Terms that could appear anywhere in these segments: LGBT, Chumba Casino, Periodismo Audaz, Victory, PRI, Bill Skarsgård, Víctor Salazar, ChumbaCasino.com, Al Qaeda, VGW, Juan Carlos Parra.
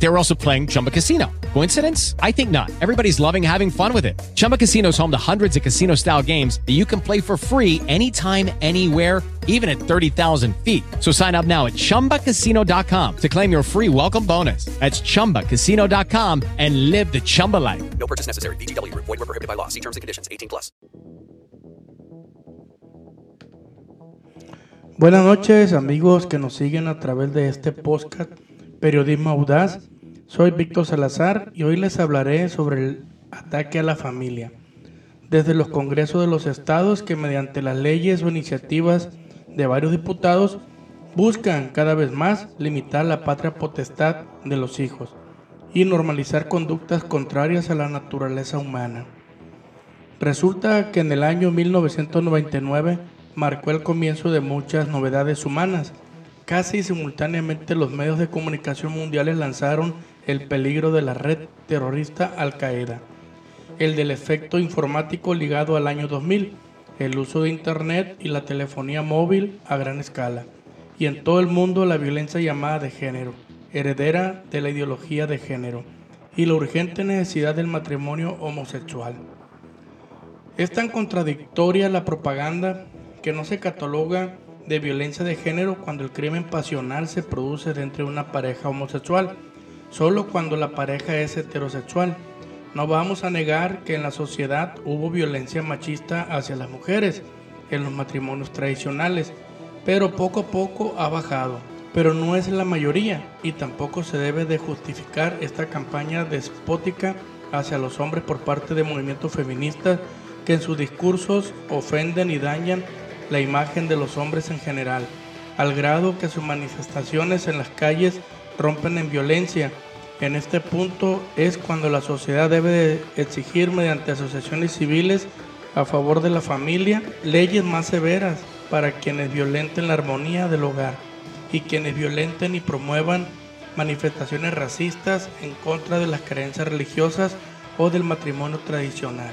They were also playing Chumba Casino. Coincidence? I think not. Everybody's loving having fun with it. Chumba Casino is home to hundreds of casino-style games that you can play for free anytime, anywhere, even at 30,000 feet. So sign up now at ChumbaCasino.com to claim your free welcome bonus. That's ChumbaCasino.com and live the Chumba life. No purchase necessary. VGW. Void where prohibited by law. See terms and conditions. 18 plus. Buenas noches, amigos que nos siguen a través de este podcast Periodismo Audaz. Soy Víctor Salazar y hoy les hablaré sobre el ataque a la familia. Desde los congresos de los estados que mediante las leyes o iniciativas de varios diputados buscan cada vez más limitar la patria potestad de los hijos y normalizar conductas contrarias a la naturaleza humana. Resulta que en el año 1999 marcó el comienzo de muchas novedades humanas. Casi simultáneamente los medios de comunicación mundiales lanzaron el peligro de la red terrorista Al Qaeda, el del efecto informático ligado al año 2000, el uso de internet y la telefonía móvil a gran escala, y en todo el mundo la violencia llamada de género, heredera de la ideología de género, y la urgente necesidad del matrimonio homosexual. Es tan contradictoria la propaganda que no se cataloga de violencia de género cuando el crimen pasional se produce dentro de una pareja homosexual, solo cuando la pareja es heterosexual. No vamos a negar que en la sociedad hubo violencia machista hacia las mujeres en los matrimonios tradicionales, pero poco a poco ha bajado. Pero no es la mayoría y tampoco se debe de justificar esta campaña despótica hacia los hombres por parte de movimientos feministas que en sus discursos ofenden y dañan la imagen de los hombres en general, al grado que sus manifestaciones en las calles rompen en violencia. En este punto es cuando la sociedad debe exigir mediante asociaciones civiles a favor de la familia leyes más severas para quienes violenten la armonía del hogar y quienes violenten y promuevan manifestaciones racistas en contra de las creencias religiosas o del matrimonio tradicional.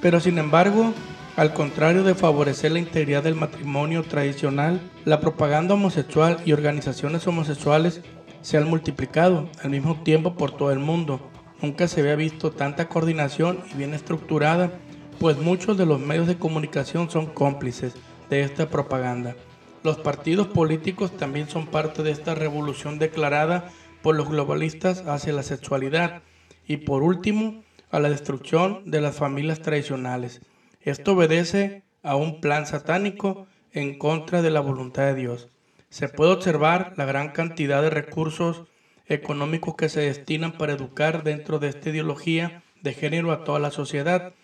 Pero sin embargo, al contrario de favorecer la integridad del matrimonio tradicional, la propaganda homosexual y organizaciones homosexuales se han multiplicado al mismo tiempo por todo el mundo. Nunca se había visto tanta coordinación y bien estructurada, pues muchos de los medios de comunicación son cómplices de esta propaganda. Los partidos políticos también son parte de esta revolución declarada por los globalistas hacia la sexualidad y, por último, a la destrucción de las familias tradicionales. Esto obedece a un plan satánico en contra de la voluntad de Dios. Se puede observar la gran cantidad de recursos económicos que se destinan para educar dentro de esta ideología de género a toda la sociedad,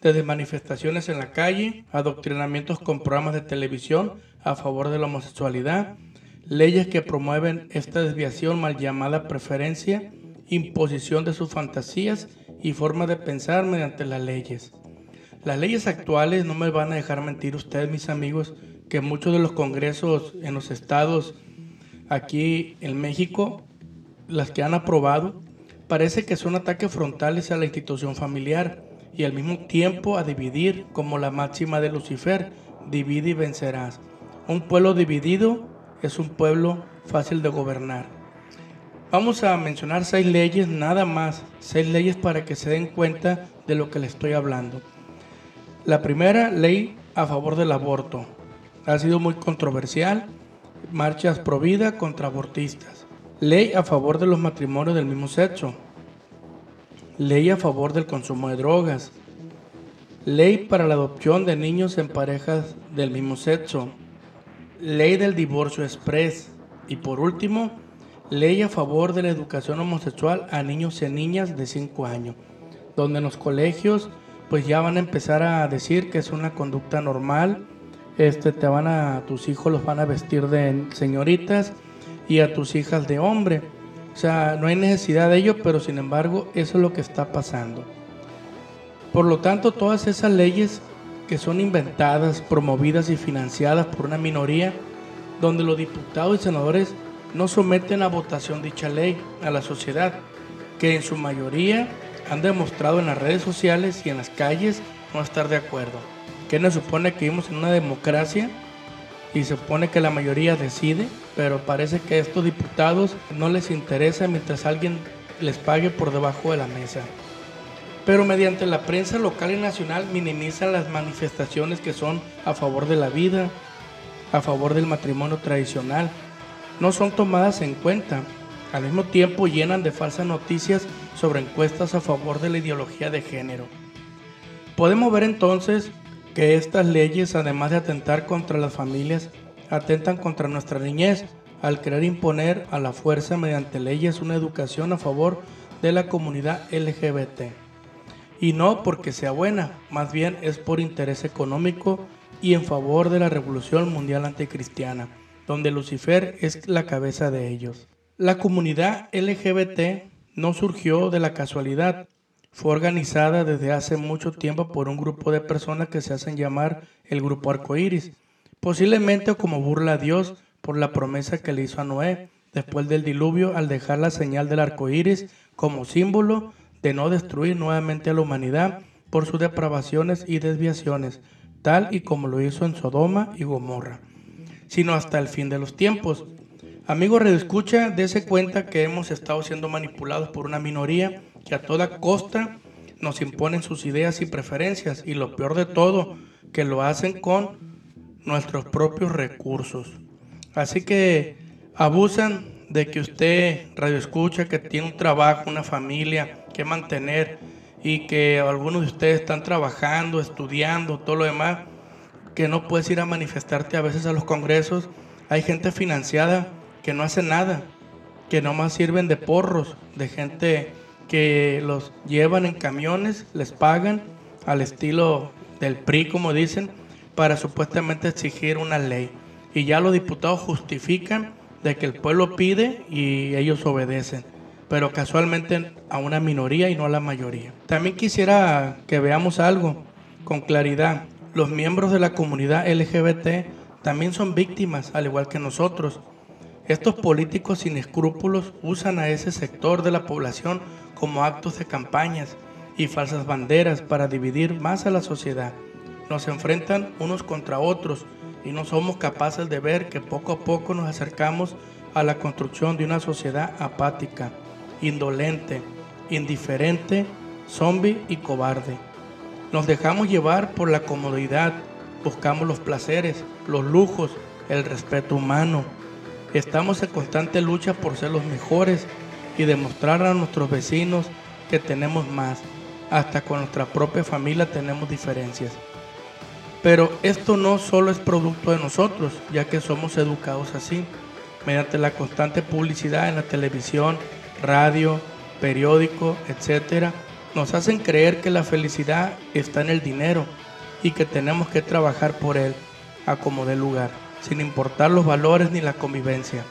desde manifestaciones en la calle, adoctrinamientos con programas de televisión a favor de la homosexualidad, leyes que promueven esta desviación mal llamada preferencia, imposición de sus fantasías y formas de pensar mediante las leyes. Las leyes actuales, no me van a dejar mentir ustedes, mis amigos, que muchos de los congresos en los estados aquí en México, las que han aprobado, parece que son ataques frontales a la institución familiar y al mismo tiempo a dividir, como la máxima de Lucifer, divide y vencerás. Un pueblo dividido es un pueblo fácil de gobernar. Vamos a mencionar 6 leyes nada más, 6 leyes para que se den cuenta de lo que les estoy hablando. La primera, ley a favor del aborto. Ha sido muy controversial, marchas pro vida contra abortistas. Ley a favor de los matrimonios del mismo sexo. Ley a favor del consumo de drogas. Ley para la adopción de niños en parejas del mismo sexo. Ley del divorcio express. Y por último, ley a favor de la educación homosexual a niños y niñas de 5 años. donde en los colegios pues ya van a empezar a decir que es una conducta normal. Tus hijos los van a vestir de señoritas y a tus hijas de hombre. O sea, no hay necesidad de ello, pero sin embargo eso es lo que está pasando. Por lo tanto, todas esas leyes que son inventadas, promovidas y financiadas por una minoría, donde los diputados y senadores no someten a votación dicha ley a la sociedad, que en su mayoría han demostrado en las redes sociales y en las calles no estar de acuerdo. Que nos supone que vivimos en una democracia y se supone que la mayoría decide, pero parece que a estos diputados no les interesa mientras alguien les pague por debajo de la mesa. Pero mediante la prensa local y nacional minimizan las manifestaciones que son a favor de la vida, a favor del matrimonio tradicional. No son tomadas en cuenta. Al mismo tiempo llenan de falsas noticias sobre encuestas a favor de la ideología de género. Podemos ver entonces que estas leyes, además de atentar contra las familias, atentan contra nuestra niñez al querer imponer a la fuerza mediante leyes una educación a favor de la comunidad LGBT. Y no porque sea buena, más bien es por interés económico y en favor de la revolución mundial anticristiana, donde Lucifer es la cabeza de ellos. La comunidad LGBT no surgió de la casualidad. Fue organizada desde hace mucho tiempo por un grupo de personas que se hacen llamar el Grupo Arcoíris, posiblemente como burla a Dios por la promesa que le hizo a Noé después del diluvio al dejar la señal del arcoíris como símbolo de no destruir nuevamente a la humanidad por sus depravaciones y desviaciones, tal y como lo hizo en Sodoma y Gomorra, sino hasta el fin de los tiempos. Amigo radioescucha, dése cuenta que hemos estado siendo manipulados por una minoría que a toda costa nos imponen sus ideas y preferencias, y lo peor de todo, que lo hacen con nuestros propios recursos. Así que abusan de que usted, radioescucha, que tiene un trabajo, una familia que mantener, y que algunos de ustedes están trabajando, estudiando, todo lo demás, que no puedes ir a manifestarte a veces a los congresos. Hay gente financiada que no hace nada, que nomás sirven de porros, de gente que los llevan en camiones, les pagan al estilo del PRI, como dicen, para supuestamente exigir una ley. Y ya los diputados justifican de que el pueblo pide y ellos obedecen, pero casualmente a una minoría y no a la mayoría. También quisiera que veamos algo con claridad. Los miembros de la comunidad LGBT también son víctimas, al igual que nosotros. Estos políticos sin escrúpulos usan a ese sector de la población como actos de campañas y falsas banderas para dividir más a la sociedad. Nos enfrentan unos contra otros y no somos capaces de ver que poco a poco nos acercamos a la construcción de una sociedad apática, indolente, indiferente, zombie y cobarde. Nos dejamos llevar por la comodidad, buscamos los placeres, los lujos, el respeto humano. Estamos en constante lucha por ser los mejores y demostrar a nuestros vecinos que tenemos más. Hasta con nuestra propia familia tenemos diferencias. Pero esto no solo es producto de nosotros, ya que somos educados así, mediante la constante publicidad en la televisión, radio, periódico, etc. Nos hacen creer que la felicidad está en el dinero y que tenemos que trabajar por él a como dé lugar, sin importar los valores ni la convivencia.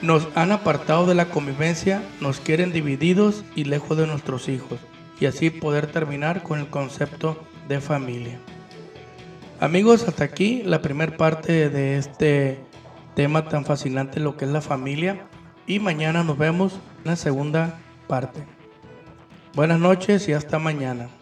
Nos han apartado de la convivencia, nos quieren divididos y lejos de nuestros hijos, y así poder terminar con el concepto de familia. Amigos, hasta aquí la primera parte de este tema tan fascinante, lo que es la familia, y mañana nos vemos en la segunda parte. Buenas noches y hasta mañana.